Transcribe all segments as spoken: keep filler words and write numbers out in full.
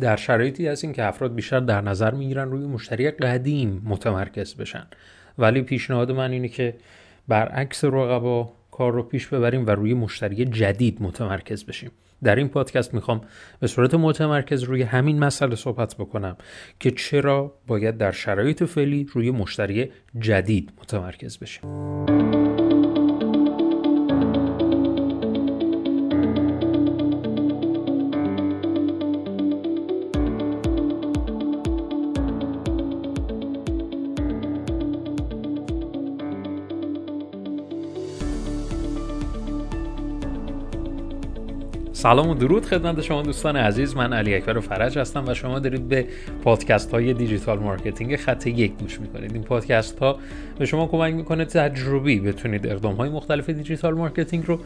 در شرایطی هستیم که افراد بیشتر در نظر میگیرن روی مشتری قدیم متمرکز بشن، ولی پیشنهاد من اینه که برعکس رقبا کار رو پیش ببریم و روی مشتری جدید متمرکز بشیم. در این پادکست میخوام به صورت متمرکز روی همین مسئله صحبت بکنم که چرا باید در شرایط فعلی روی مشتری جدید متمرکز بشیم. سلام و درود خدمت شما دوستان عزیز، من علی اکبر فرج هستم و شما دارید به پادکست های دیجیتال مارکتینگ خط یک گوش میکنید. این پادکست ها به شما کمک میکنه تجربی بتونید اقدام های مختلف دیجیتال مارکتینگ رو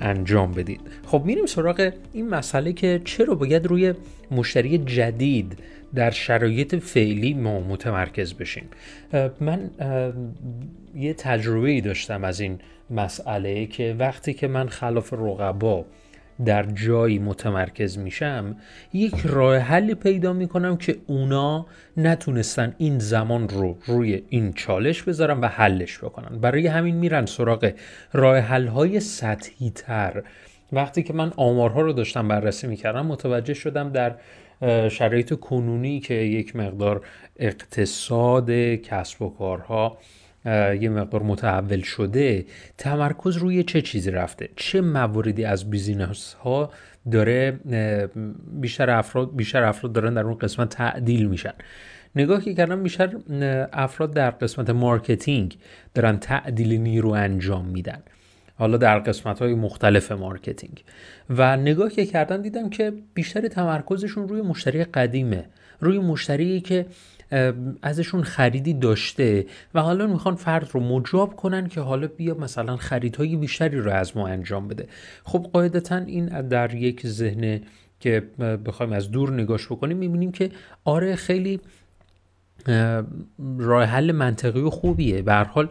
انجام بدید. خب میریم سراغ این مسئله که چرا باید روی مشتری جدید در شرایط فعلی ما متمرکز بشیم. من یه تجربه‌ای داشتم از این مسئله که وقتی که من خلاف رقبا در جایی متمرکز میشم، یک راه حلی پیدا میکنم که اونا نتونستن این زمان رو روی این چالش بذارن و حلش بکنن. برای همین میرن سراغ راه حل‌های سطحی تر. وقتی که من آمارها رو داشتم بررسی میکردم، متوجه شدم در شرایط کنونی که یک مقدار اقتصاد کسب و کارها یه مقدار متحول شده، تمرکز روی چه چیزی رفته، چه مواردی از بیزینس ها داره بیشتر افراد بیشتر افراد دارن در اون قسمت تعدیل میشن. نگاه که کردم بیشتر افراد در قسمت مارکتینگ دارن تعدیل نیرو انجام میدن، حالا در قسمت های مختلف مارکتینگ، و نگاه که کردم دیدم که بیشتر تمرکزشون روی مشتری قدیمه، روی مشتری که ازشون خریدی داشته و حالا میخوان فرد رو مجاب کنن که حالا بیا مثلا خریدهای بیشتری رو از ما انجام بده. خب قاعدتاً این در یک ذهن که بخوایم از دور نگاش بکنیم میبینیم که آره خیلی راه حل منطقی و خوبیه. به هر حال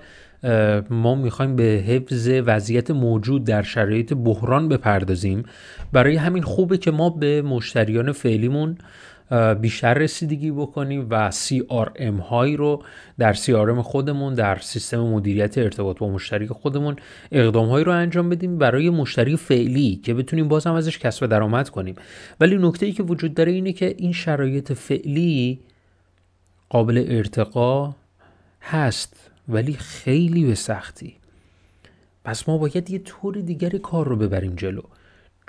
ما میخوایم به حفظ وضعیت موجود در شرایط بحران بپردازیم، برای همین خوبه که ما به مشتریان فعلیمون بیشتر رسیدگی بکنیم و سی آر ام هایی رو در سی آر ام خودمون، در سیستم مدیریت ارتباط با مشتری خودمون، اقدام هایی رو انجام بدیم برای مشتری فعلی که بتونیم بازم ازش کسب درآمد کنیم. ولی نکته‌ای که وجود داره اینه که این شرایط فعلی قابل ارتقا هست ولی خیلی به سختی. پس ما باید یه طور دیگری کار رو ببریم جلو،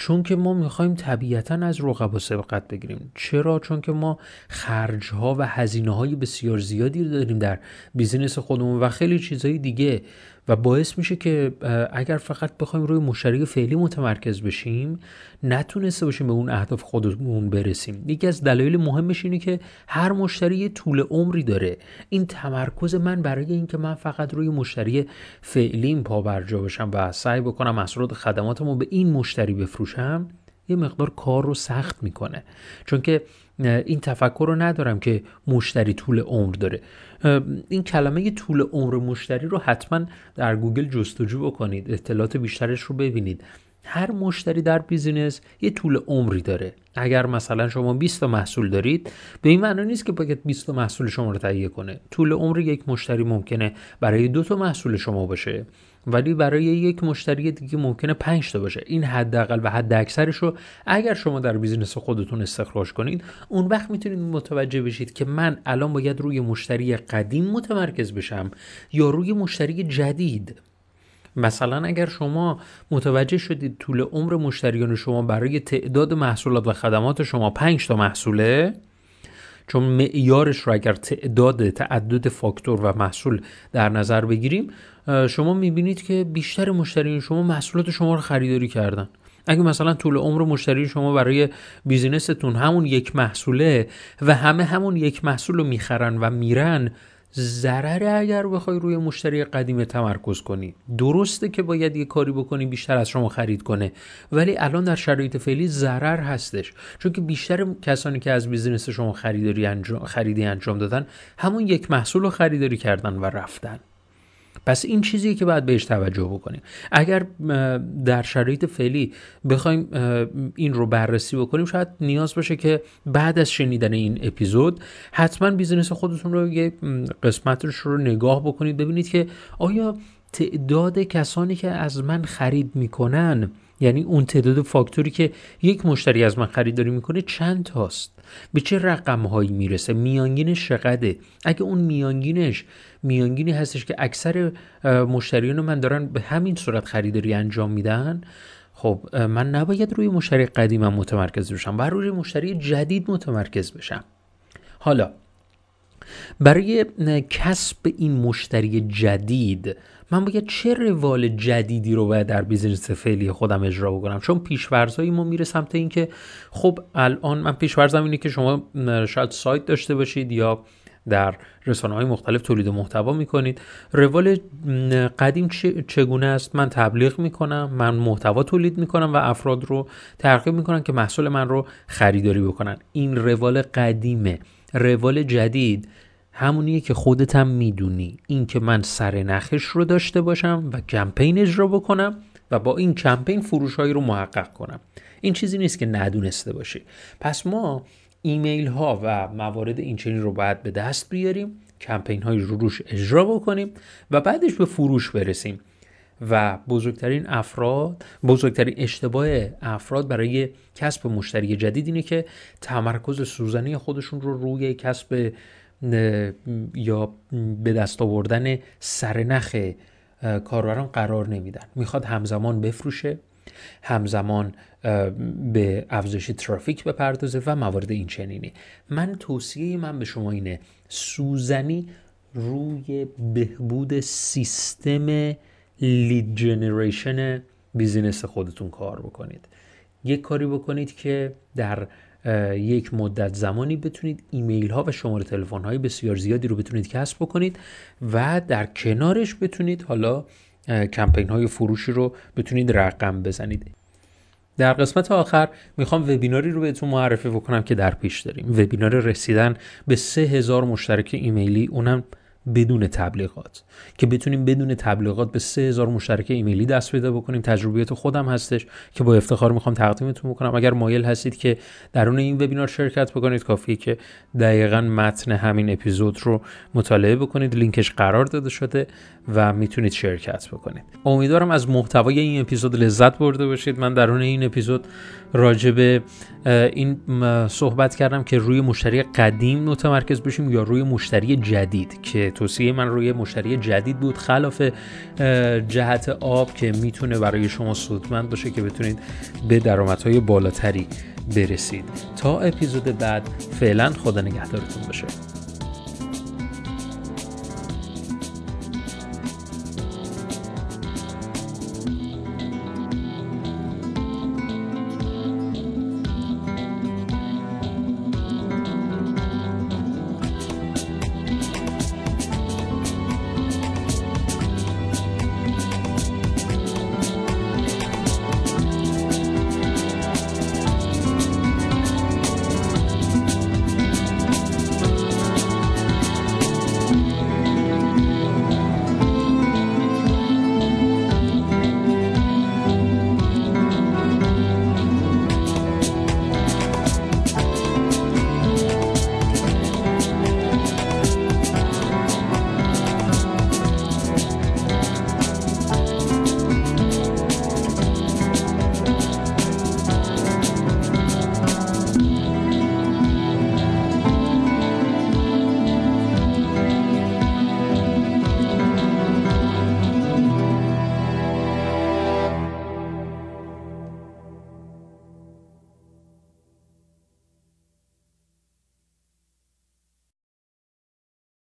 چون که ما میخوایم طبیعتاً از رقبا سبقت بگیریم. چرا؟ چون که ما خرج‌ها و هزینه‌های بسیار زیادی داریم در بیزینس خودمون و خیلی چیزهای دیگه، و باعث میشه که اگر فقط بخوایم روی مشتری فعلی متمرکز بشیم، نتونسته باشیم به اون اهداف خودمون برسیم. یکی از دلایل مهمش اینه که هر مشتری یه طول عمری داره. این تمرکز من برای اینکه من فقط روی مشتری فعلیم پابرجا بشم و سعی بکنم محصولات خدماتمو به این مشتری بفروشم، یه مقدار کار رو سخت میکنه، چون که این تفکر رو ندارم که مشتری طول عمر داره. این کلمه یه طول عمر مشتری رو حتما در گوگل جستجو بکنید، اطلاعات بیشترش رو ببینید. هر مشتری در بیزینس یه طول عمری داره. اگر مثلا شما بیست تا محصول دارید، به این معنی نیست که باید بیست تا محصول شما رو تهیه کنه. طول عمر یک مشتری ممکنه برای دو تا محصول شما باشه، ولی برای یک مشتری دیگه ممکنه پنج تا باشه. این حداقل و حد اکثرش رو اگر شما در بیزینس خودتون استخراج کنید، اون وقت میتونید متوجه بشید که من الان باید روی مشتری قدیم متمرکز بشم یا روی مشتری جدید. مثلا اگر شما متوجه شدید طول عمر مشتریان شما برای تعداد محصولات و خدمات شما پنج تا محصوله، چون معیارش رو اگر تعداد تعدد فاکتور و محصول در نظر بگیریم، شما میبینید که بیشتر مشتریان شما محصولات شما رو خریداری کردن. اگه مثلا طول عمر مشتری شما برای بیزینستون همون یک محصوله و همه همون یک محصول رو میخرن و میرن، ضرره اگر بخوای روی مشتری قدیم تمرکز کنی. درسته که باید یه کاری بکنی بیشتر از شما خرید کنه، ولی الان در شرایط فعلی ضرر هستش، چون که بیشتر کسانی که از بیزینس شما خریداری انجام خریدی انجام دادن همون یک محصول رو خریداری کردن و رفتن. پس این چیزیه که باید بهش توجه بکنیم. اگر در شرایط فعلی بخوایم این رو بررسی بکنیم، شاید نیاز باشه که بعد از شنیدن این اپیزود حتما بیزینس خودتون رو یه قسمتش رو نگاه بکنید، ببینید که آیا تعداد کسانی که از من خرید میکنن، یعنی اون تعداد فاکتوری که یک مشتری از من خریداری میکنه چند تاست، به چه رقمهایی میرسه، میانگینش چقدره. اگه اون میانگینش میانگینی هستش که اکثر مشتریان من دارن به همین صورت خریداری انجام میدن، خب من نباید روی مشتری قدیمم متمرکز بشم، باید روی مشتری جدید متمرکز بشم. حالا برای کسب این مشتری جدید من باید چه روال جدیدی رو باید در بیزینس فعلی خودم اجرا بکنم؟ چون پیش‌فرض‌های ما میره سمت این که خب الان من پیش‌فرضم اینه که شما شاید سایت داشته باشید یا در رسانه‌های مختلف تولید محتوا می‌کنید. روال قدیم چگونه است؟ من تبلیغ می‌کنم، من محتوا تولید می‌کنم و افراد رو ترغیب می‌کنم که محصول من رو خریداری بکنن. این روال قدیمه. روال جدید همونیه که خودت هم میدونی، این که من سر نخش رو داشته باشم و کمپین اجرا بکنم و با این کمپین فروشایی رو محقق کنم. این چیزی نیست که ندونسته باشی. پس ما ایمیل ها و موارد اینچنین رو باید به دست بیاریم، کمپین های رو روش اجرا بکنیم و بعدش به فروش برسیم. و بزرگترین افراد بزرگترین اشتباه افراد برای کسب مشتری جدید اینه که تمرکز سوزنی خودشون رو روی کسب یا به دست آوردن سرنخ کاربران قرار نمیدن. میخواد همزمان بفروشه، همزمان به افزایش ترافیک بپردازه و موارد این چنینی. من توصیه من به شما اینه سوزنی روی بهبود سیستم لید جنریشن بیزینس خودتون کار بکنید. یک کاری بکنید که در یک مدت زمانی بتونید ایمیل ها و شماره تلفن های بسیار زیادی رو بتونید کسب بکنید و در کنارش بتونید حالا کمپین های فروشی رو بتونید رقم بزنید. در قسمت آخر میخوام وبیناری رو بهتون معرفی بکنم که در پیش داریم، وبینار رسیدن به سه هزار مشترک ایمیلی، اونم بدون تبلیغات، که بتونیم بدون تبلیغات به سه هزار مشترک ایمیلی دست پیدا بکنیم. تجربیات خودم هستش که با افتخار میخوام تقدیمتون بکنم. اگر مایل هستید که درون این وبینار شرکت بکنید، کافیه که دقیقاً متن همین اپیزود رو مطالعه بکنید، لینکش قرار داده شده و میتونید شرکت بکنید. امیدوارم از محتوای این اپیزود لذت برده باشید. من درون این اپیزود راجع به این صحبت کردم که روی مشتری قدیم متمرکز بشیم یا روی مشتری جدید، که توصیه من روی مشتری جدید بود، خلاف جهت آب که میتونه برای شما سودمند باشه که بتونید به درآمدهای بالاتری برسید. تا اپیزود بعد، فعلا خدا نگهدارتون باشه.